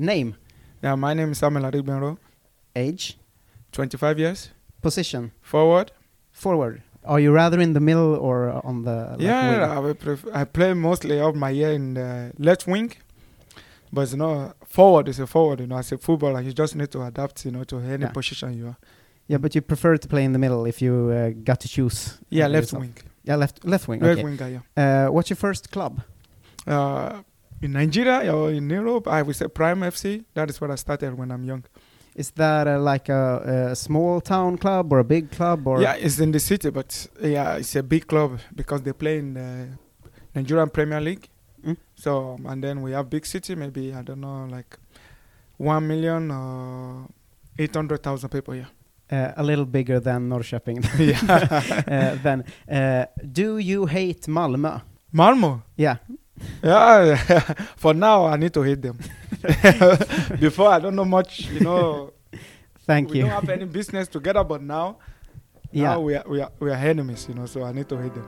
Name? Yeah, my name is Samuel Arigbenro. Age? 25 years. Position? Forward. Are you rather in the middle or on the left wing? I play mostly of my year in the left wing. But it's not forward, is a forward, as a footballer, you just need to adapt, to any position you are. Yeah, but you prefer to play in the middle if you got to choose. Yeah, left wing. Yeah, left wing. Okay. Left wing guy, yeah. What's your first club? In Nigeria or in Europe, I would say Prime FC. That is where I started when I'm young. Is that like a small town club or a big club? Or yeah, it's in the city, but yeah, it's a big club because they play in the Nigerian Premier League. Mm. So, and then we have big city, maybe, I don't know, like 1 million or 800,000 people, yeah. A little bigger than Norrköping. Then. Do you hate Malmö? Malmö? Yeah. Yeah, for now I need to hate them. Before I don't know much, Thank you. We don't have any business together, but now we are enemies, so I need to hate them.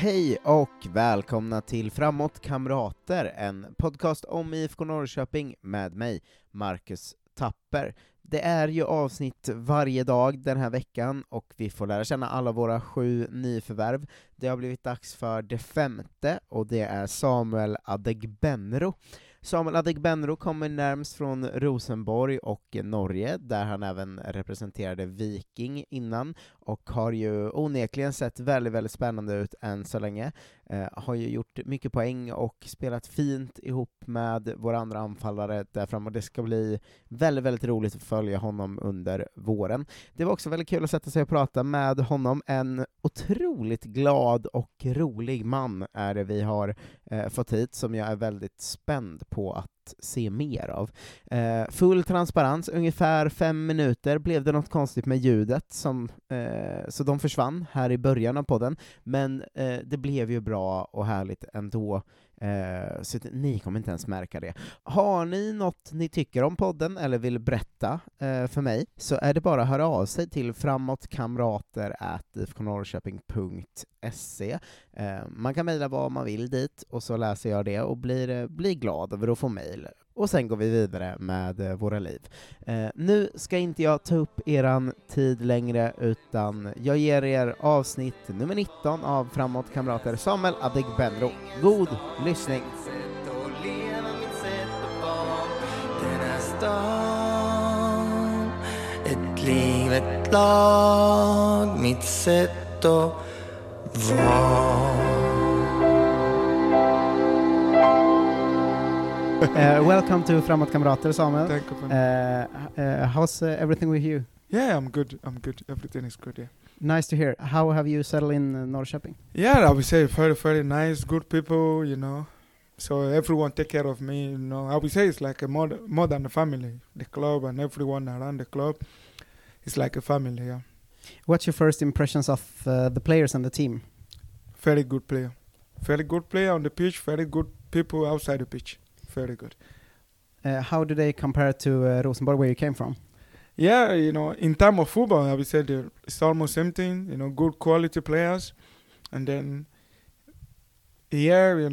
Hej och välkomna till Framåt kamrater, en podcast om IFK Norrköping med mig, Marcus Tapper. Det är ju avsnitt varje dag den här veckan och vi får lära känna alla våra 7 nyförvärv. Det har blivit dags för det 5:e och det är Samuel Arigbenro. Samuel Arigbenro kommer närmast från Rosenborg och Norge, där han även representerade Viking innan, och har ju onekligen sett väldigt, väldigt spännande ut än så länge. Har ju gjort mycket poäng och spelat fint ihop med våra andra anfallare där fram, och det ska bli väldigt, väldigt roligt att följa honom under våren. Det var också väldigt kul att sätta sig och prata med honom. En otroligt glad och rolig man är det vi har fått hit, som jag är väldigt spänd på att se mer av. Full transparens, ungefär 5 minuter blev det något konstigt med ljudet så de försvann här i början av podden, men det blev ju bra och härligt ändå. Så ni kommer inte ens märka det. Har ni något ni tycker om podden eller vill berätta för mig, så är det bara att höra av sig till framåtkamrater@ifknorrköping.se. Man kan mejla vad man vill dit, och så läser jag det och blir glad över att få mejl. Och sen går vi vidare med våra liv. Nu ska inte jag ta upp eran tid längre, utan jag ger er avsnitt nummer 19 av Framåt kamrater, Samuel Arigbenro. God lyssning! Ett liv, ett lag, mitt sätt att vara. Welcome to Framåt Kamrater, Samuel. Thank you. How's everything with you? Yeah, I'm good. Everything is good, yeah. Nice to hear. How have you settled in Norrköping? Yeah, I would say very, very nice, good people, So everyone take care of me, I would say it's like a more than a family. The club and everyone around the club, it's like a family, yeah. What's your first impressions of the players and the team? Very good player. Very good player on the pitch, very good people outside the pitch. Very good. How do they compare to Rosenborg, where you came from? Yeah, in time of football, I would say it's almost same thing. Good quality players, and then here, I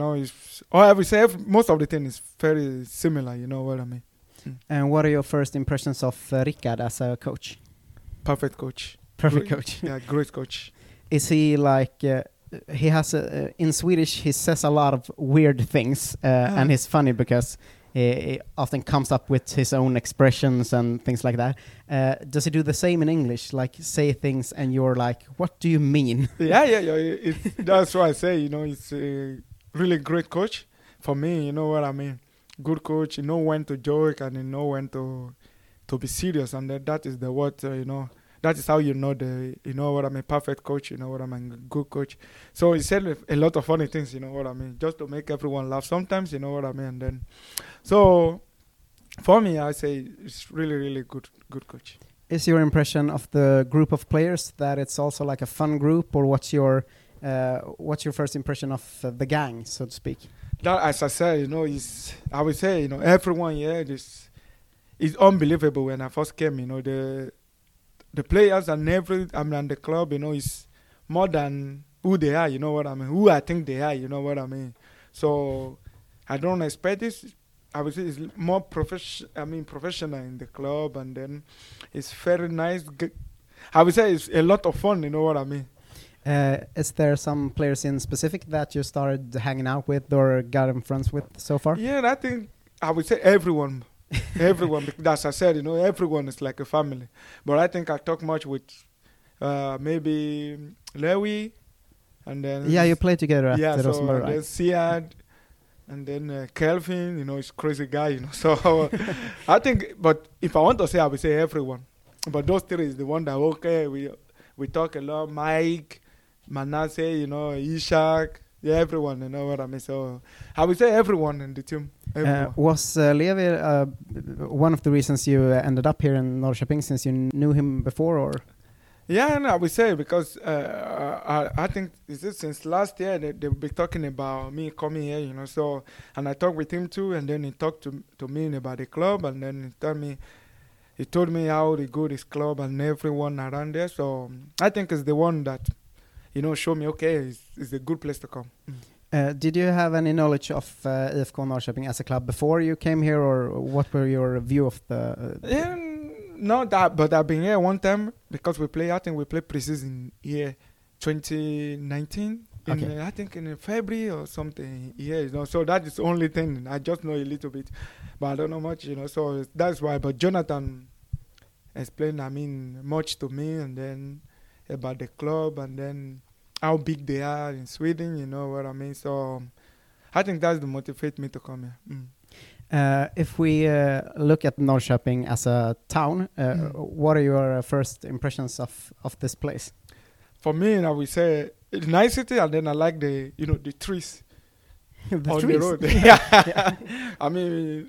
would say most of the thing is very similar. You know what I mean? Mm. And what are your first impressions of Rickard as a coach? Perfect coach. Yeah, great coach. Is he like? He has in Swedish he says a lot of weird things and he's funny because he often comes up with his own expressions and things like that. Does he do the same in English, like say things and you're like, what do you mean? Yeah. That's what I say, it's a really great coach for me, you know what I mean? Good coach, when to joke and when to be serious, and that is the word, That is how what I mean, perfect coach, good coach. So he said a lot of funny things, just to make everyone laugh sometimes, And then, so for me, I say it's really, really good coach. Is your impression of the group of players that it's also like a fun group, or what's your first impression of the gang, so to speak? That, as I said, I would say, everyone here is unbelievable. When I first came, the players and the club, is more than who they are, you know what I mean? Who I think they are, you know what I mean? So I don't expect this. I would say it's more professional in the club, and then it's very nice. I would say it's a lot of fun, you know what I mean? Is there some players in specific that you started hanging out with or got in friends with so far? Yeah, I think I would say everyone. Everyone, as I said, you know, everyone is like a family. But I think I talk much with maybe Lewy, and then... Yeah, you play together at Rosenborg, right? Yeah, so Siad, and then Kelvin, you know, he's a crazy guy, you know. So I think, but if I want to say, I would say everyone. But those three is the one that, okay, we talk a lot. Mike, Manasseh, you know, Ishak, yeah, everyone, you know what I mean? So I would say everyone in the team. Was Levi one of the reasons you ended up here in Norrköping, since you knew him before, or? Yeah, no, I would say because I think since last year they've been talking about me coming here, you know. So, and I talked with him too, and then he talked to me about the club, and then he told me how good his club and everyone around there. So I think it's the one that, you know, showed me, okay, it's a good place to come. Did you have any knowledge of IFK Norrköping as a club before you came here, or what were your view of the... Not that, but I've been here one time because we play preseason year 2019. Okay. I think in February or something here, you know. So that is the only thing. I just know a little bit, but I don't know much, you know. So that's why. But Jonathan explained, much to me, and then about the club, and then how big they are in Sweden, you know what I mean? So I think that's the motivate me to come here. Mm. If we look at Norrköping as a town, what are your first impressions of this place? For me, I would say it's a nice city, and then I like the trees the road. Yeah.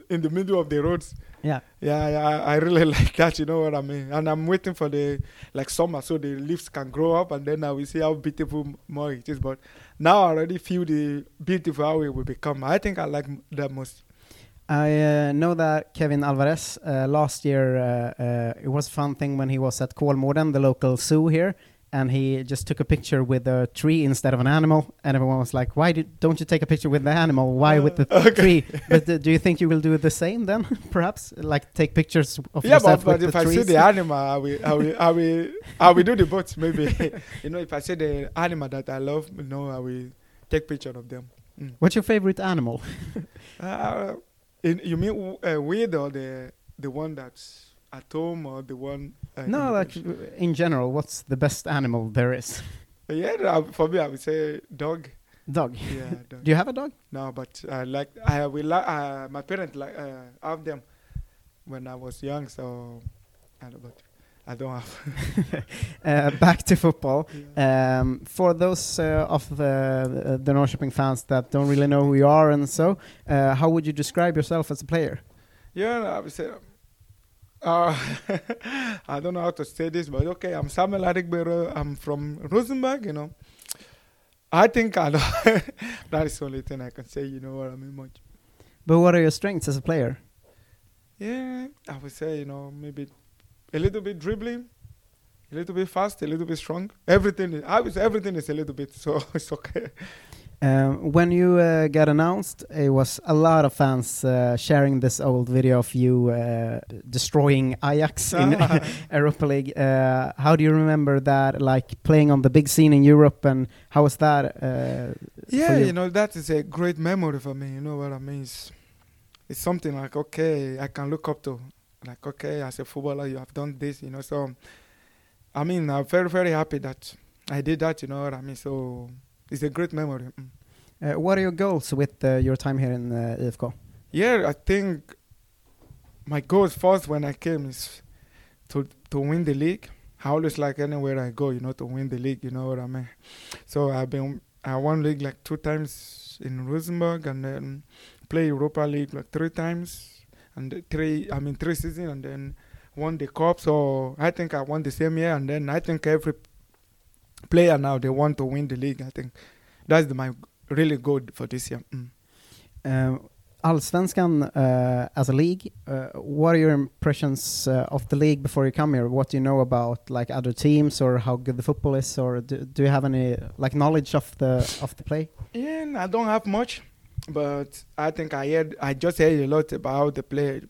In the middle of the roads. Yeah. Yeah, I really like that, you know what I mean? And I'm waiting for the summer so the leaves can grow up, and then I will see how beautiful more it is. But now I already feel the beautiful how it will become. I think I like that most. I know that Kevin Alvarez last year, it was a fun thing when he was at Kolmorden, the local zoo here, and he just took a picture with a tree instead of an animal, and everyone was like, why don't you take a picture with the animal? Why with the tree? But do you think you will do the same then, perhaps? Like take pictures of yourself but with the trees? Yeah, but if I see the animal, I will do the both, maybe. You know, if I see the animal that I love, you know, I will take picture of them. Mm. What's your favorite animal? You mean weird, or the one that's at home, or the one... no, in general, what's the best animal there is? Yeah, for me, I would say dog. Dog? Yeah, dog. Do you have a dog? No, but my parents have them when I was young, so I don't have. Back to football. Yeah. For those of the Norrköping fans that don't really know who you are, and so, how would you describe yourself as a player? Yeah, I would say, I don't know how to say this, but okay, I'm Samuel Arigbenro. I'm from Rosenborg, you know. I think I know. That is the only thing I can say, you know what I mean, much. But what are your strengths as a player? Yeah, I would say, you know, maybe... a little bit dribbling, a little bit fast, a little bit strong. Everything is a little bit, so it's okay. When you got announced, it was a lot of fans sharing this old video of you destroying Ajax in Europa League. How do you remember that, like playing on the big scene in Europe, and how was that? Yeah, you know, that is a great memory for me. You know what I mean? It's something like, okay, I can look up to. Like, okay, as a footballer, you have done this, you know. So, I'm very, very happy that I did that, you know what I mean. So, it's a great memory. What are your goals with your time here in IFK? Yeah, I think my goals first when I came is to win the league. I always like anywhere I go, you know, to win the league, you know what I mean. So, I won league like 2 times in Rosenborg, and then play Europa League like 3 times. And 3 seasons, and then won the cup. So I think I won the same year. And then I think every player now, they want to win the league. I think that's my really good for this year. Allsvenskan as a league, what are your impressions of the league before you come here? What do you know about like other teams or how good the football is, or do you have any like knowledge of the play? Yeah, I don't have much, but I think I just heard a lot about the play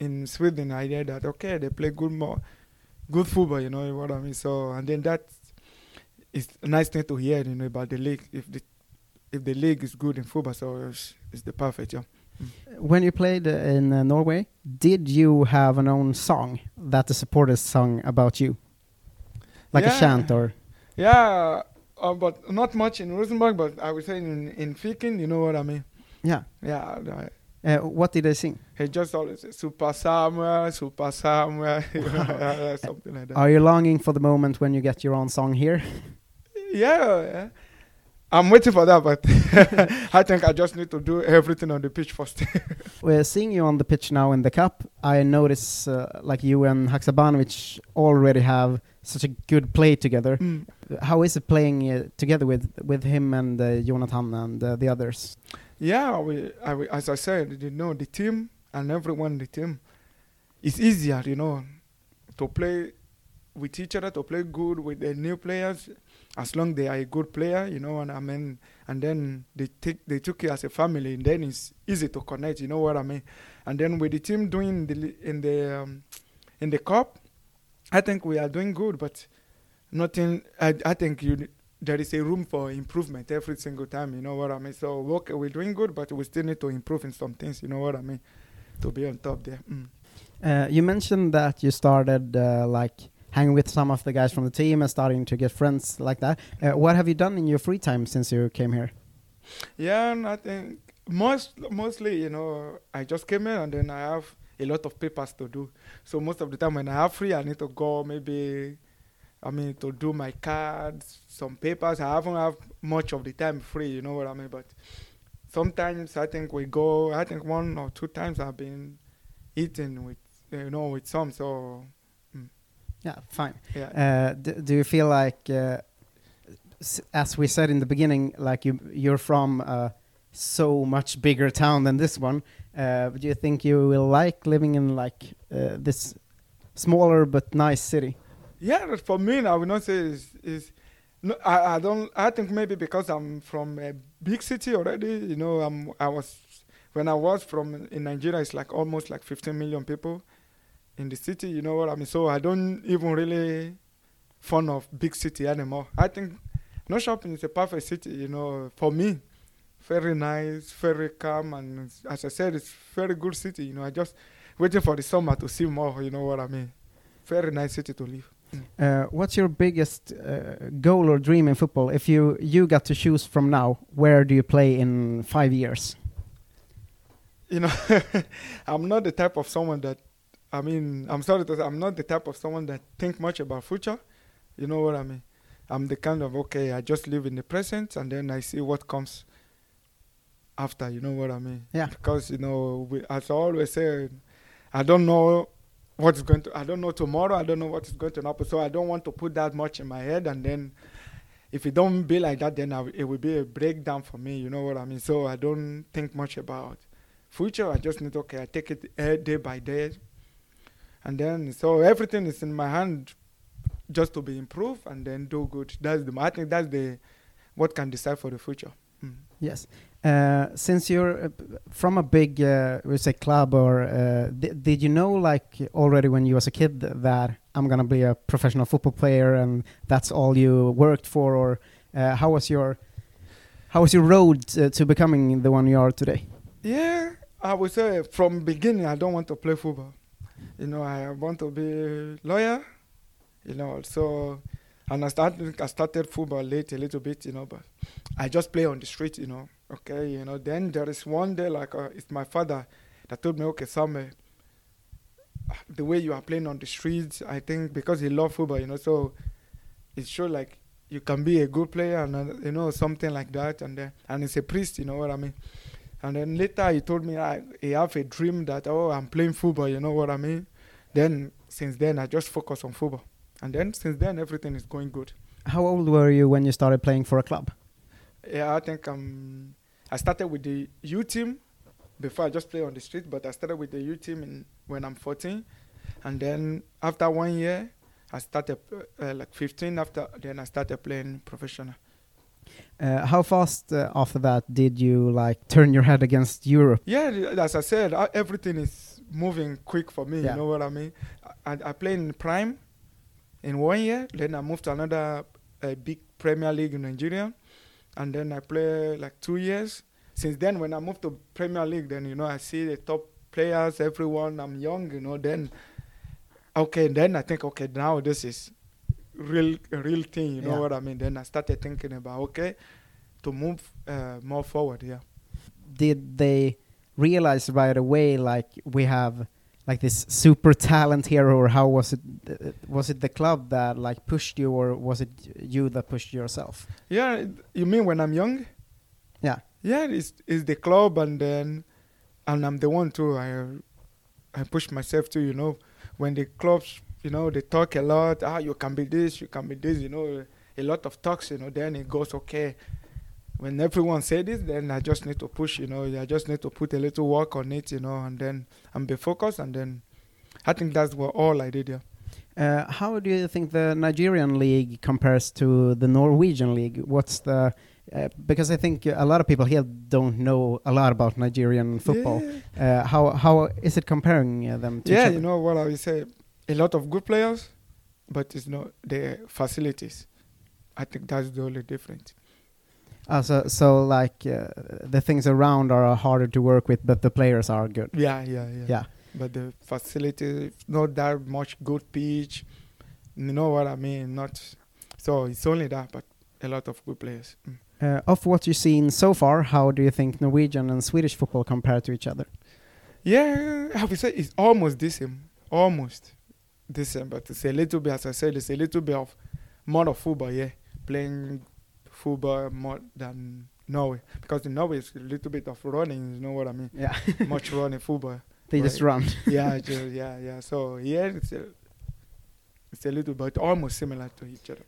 in Sweden. I heard that okay, they play good football, you know what I mean. So and then that is a nice thing to hear, you know, about the league. If the league is good in football, so it's the perfect job. Yeah. When you played in Norway, did you have an own song that the supporters sung about you? Like a chant or? Yeah, but not much in Rosenborg, but I would say in Viking, you know what I mean? Yeah. Yeah. What did they sing? He just always said, Super Samuel, something like that. Are you longing for the moment when you get your own song here? Yeah. I'm waiting for that, but I think I just need to do everything on the pitch first. We're seeing you on the pitch now in the cup. I notice like you and Haksabanovic already have such a good play together. Mm. How is it playing together with him and Jonathan and the others? Yeah, we, as I said, you know, the team and everyone in the team, it's easier, you know, to play with each other, to play good with the new players. As long they are a good player, you know what I mean, and then they took it as a family, and then it's easy to connect, you know what I mean. And then with the team doing in the cup, I think we are doing good, but nothing. I think there is a room for improvement every single time, you know what I mean. So we're doing good, but we still need to improve in some things, you know what I mean, to be on top there. Mm. You mentioned that you started hanging with some of the guys from the team and starting to get friends like that. What have you done in your free time since you came here? Yeah, I think mostly, you know, I just came here and then I have a lot of papers to do. So most of the time when I have free, I need to go to do my cards, some papers. I haven't have much of the time free, you know what I mean? But sometimes I think one or two times I've been eating with some, so... Yeah, fine. Yeah. Do you feel like, as we said in the beginning, like you're from so much bigger town than this one? Do you think you will like living in this smaller but nice city? Yeah, for me, I would not say is. No, I don't. I think maybe because I'm from a big city already. You know, when I was from in Nigeria, it's like almost like 15 million people. In the city, you know what I mean? So I don't even really fond of big city anymore. I think Norrköping is a perfect city, you know, for me. Very nice, very calm, and as I said, it's very good city, you know. I just waiting for the summer to see more, you know what I mean? Very nice city to live. What's your biggest goal or dream in football? If you got to choose from now, where do you play in 5 years? You know, I'm not the type of someone that I'm not the type of someone that think much about future. You know what I mean? I'm the kind of, I just live in the present and then I see what comes after, you know what I mean? Yeah. Because, you know, as I always say, I don't know tomorrow, I don't know what is going to happen. So I don't want to put that much in my head, and then if it don't be like that, then it will be a breakdown for me, you know what I mean? So I don't think much about future. I just need, I take it day by day. And then, so everything is in my hand, just to be improved and then do good. I think that's what can decide for the future. Mm. Yes. Since you're from a big, club, or did you know, already when you was a kid that I'm gonna be a professional football player and that's all you worked for, or how was your road to becoming the one you are today? Yeah, I would say from beginning I don't want to play football. You know, I want to be a lawyer, you know, so, and I started football late a little bit, you know, but I just play on the street, you know, you know. Then there is one day, it's my father that told me, Samuel, the way you are playing on the streets, I think, because he loved football, you know, so it's sure, you can be a good player, and you know, something like that, and he's a priest, you know what I mean. And then later he told me he have a dream that, I'm playing football, you know what I mean? Then, since then, I just focus on football. And then, since then, everything is going good. How old were you when you started playing for a club? Yeah, I think I started with the U team before I just play on the street, but I started with the youth team when I'm 14, and then after 1 year I started like 15. After then I started playing professional. How fast after that did you like turn your head against Europe? Yeah, as I said, everything is moving quick for me. Yeah. You know what I mean? I played in Prime in 1 year. Then I moved to another big Premier League in Nigeria, and then I played like 2 years. Since then, when I moved to Premier League, then, you know, I see the top players, everyone. I'm young, you know. Then, okay, then I think, okay, now this is real thing, you know what I mean? Then I started thinking about, okay, to move more forward, yeah. Did they realize right away, like, we have, like, this super talent here, or how was it? Was it the club that, like, pushed you, or was it you that pushed yourself? Yeah, you mean when I'm young? Yeah. Yeah, it's the club, and then, and I'm the one too. I push myself too, you know. When the clubs, you know, they talk a lot. You can be this, you can be this, you know. A lot of talks, you know. Then it goes, okay. When everyone says this, then I just need to push, you know. I just need to put a little work on it, you know, and then and be focused. And then I think that's what all I did, yeah. How do you think the Nigerian league compares to the Norwegian league? What's the... because I think a lot of people here don't know a lot about Nigerian football. Yeah. How is it comparing them to each other? You know what I would say? A lot of good players, but it's not the facilities. I think that's the only difference. So like the things around are harder to work with, but the players are good. Yeah. But the facilities, not that much good pitch. You know what I mean? So it's only that, but a lot of good players. Of what you've seen so far, how do you think Norwegian and Swedish football compare to each other? Yeah, I would say it's almost the same. But it's a little bit, as I said, it's a little bit of more of football, yeah. Playing football more than Norway. Because in Norway, it's a little bit of running, you know what I mean? Yeah. Much running football. They just run. Yeah. So, yeah, it's a little bit almost similar to each other.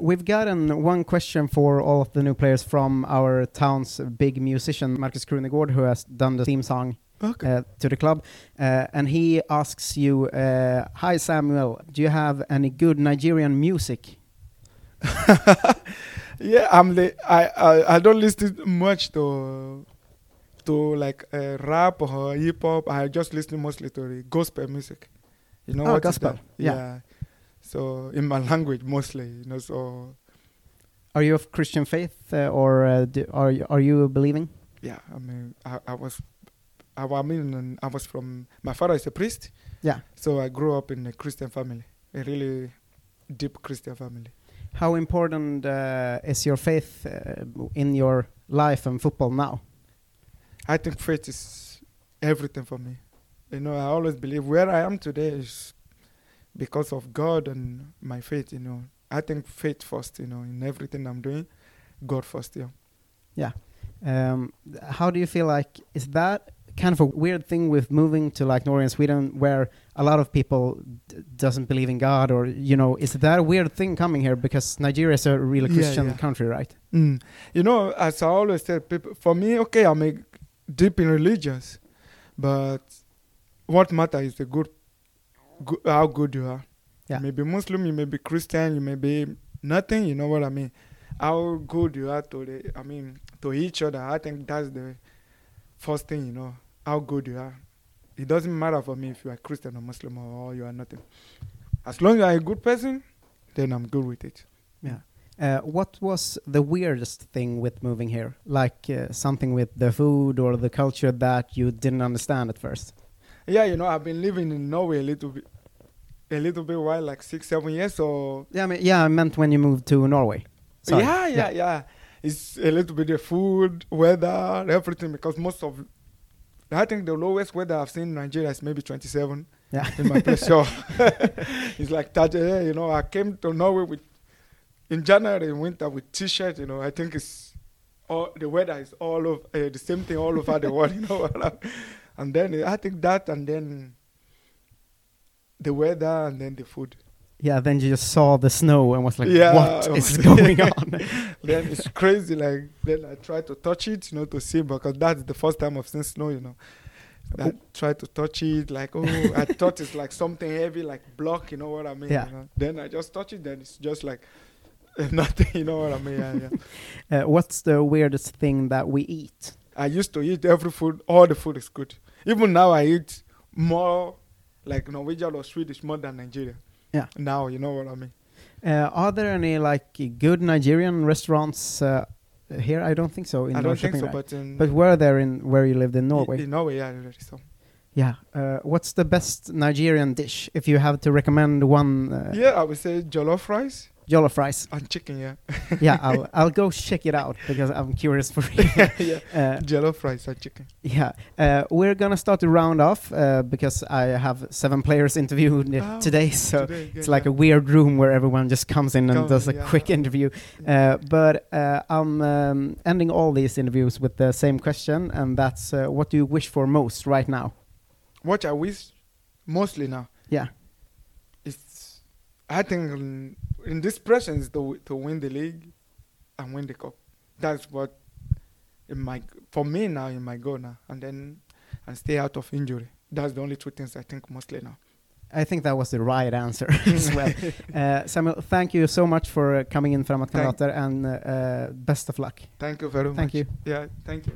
We've gotten one question for all of the new players from our town's big musician, Marcus Krunegård, who has done the theme song to the club. And he asks you, hi Samuel, do you have any good Nigerian music? I don't listen much to like rap or hip hop. I just listen mostly to the gospel music. You know what gospel? Yeah. So in my language mostly, you know. So, are you of Christian faith, or are you believing? Yeah, I mean, I was from, my father is a priest. Yeah. So I grew up in a Christian family, a really deep Christian family. How important is your faith in your life and football now? I think faith is everything for me. You know, I always believe where I am today is because of God and my faith, you know. I think faith first, you know, in everything I'm doing, God first, yeah. Yeah. How do you feel like, is that kind of a weird thing with moving to like Norway and Sweden, where a lot of people doesn't believe in God, or, you know, is that a weird thing coming here? Because Nigeria is a really Christian country, right? Mm. You know, as I always tell people, for me, okay, I'm deep in religious, but what matters is the good, how good you are. Yeah. You may be Muslim, you may be Christian, you may be nothing, you know what I mean? How good you are to each other. I think that's the first thing, you know, how good you are. It doesn't matter for me if you are Christian or Muslim or you are nothing. As long as you are a good person, then I'm good with it. Yeah. What was the weirdest thing with moving here? Like something with the food or the culture that you didn't understand at first? Yeah, you know, I've been living in Norway a little bit while, like 6-7 years. So I meant when you moved to Norway. Sorry. Yeah. It's a little bit of food, weather, everything. Because most of, I think the lowest weather I've seen in Nigeria is maybe 27. Yeah, in my place. So it's like that. You know, I came to Norway in January in winter with t-shirt. You know, I think it's all, the weather is all of the same thing all over the world. You know. And then I think that, and then the weather, and then the food. Yeah, then you just saw the snow and was like, yeah, what is going on? Then it's crazy. Like, then I tried to touch it, you know, to see, because that's the first time I've seen snow, you know. I tried to touch it, like, oh, I thought it's like something heavy, like block, you know what I mean? Yeah. You know? Then I just touch it, then it's just like nothing, you know what I mean? Yeah, yeah. What's the weirdest thing that we eat? I used to eat every food, all the food is good. Even now I eat more like Norwegian or Swedish more than Nigeria. Yeah. Now, you know what I mean? Are there any like good Nigerian restaurants here? I don't think so. I don't think so, right? But were there in where you lived in Norway? In Norway, yeah, there is some. Yeah. What's the best Nigerian dish if you have to recommend one? Yeah, I would say jollof rice. Jollof rice. And chicken, yeah. Yeah, I'll go check it out because I'm curious for you. Yeah. Jollof rice and chicken. Yeah. We're going to start to round off because I have 7 players interviewed today. So today, it's like a weird room where everyone just comes in and does a quick interview. But I'm ending all these interviews with the same question. And that's what do you wish for most right now? What I wish mostly now? Yeah. I think in this pressure is to win the league and win the cup. That's what for me now in my goal now. And then and stay out of injury. That's the only 2 things I think mostly now. I think that was the right answer as well. Samuel, thank you so much for coming in Framåt Kamrater and best of luck. Thank you very much. Thank you. Yeah, thank you.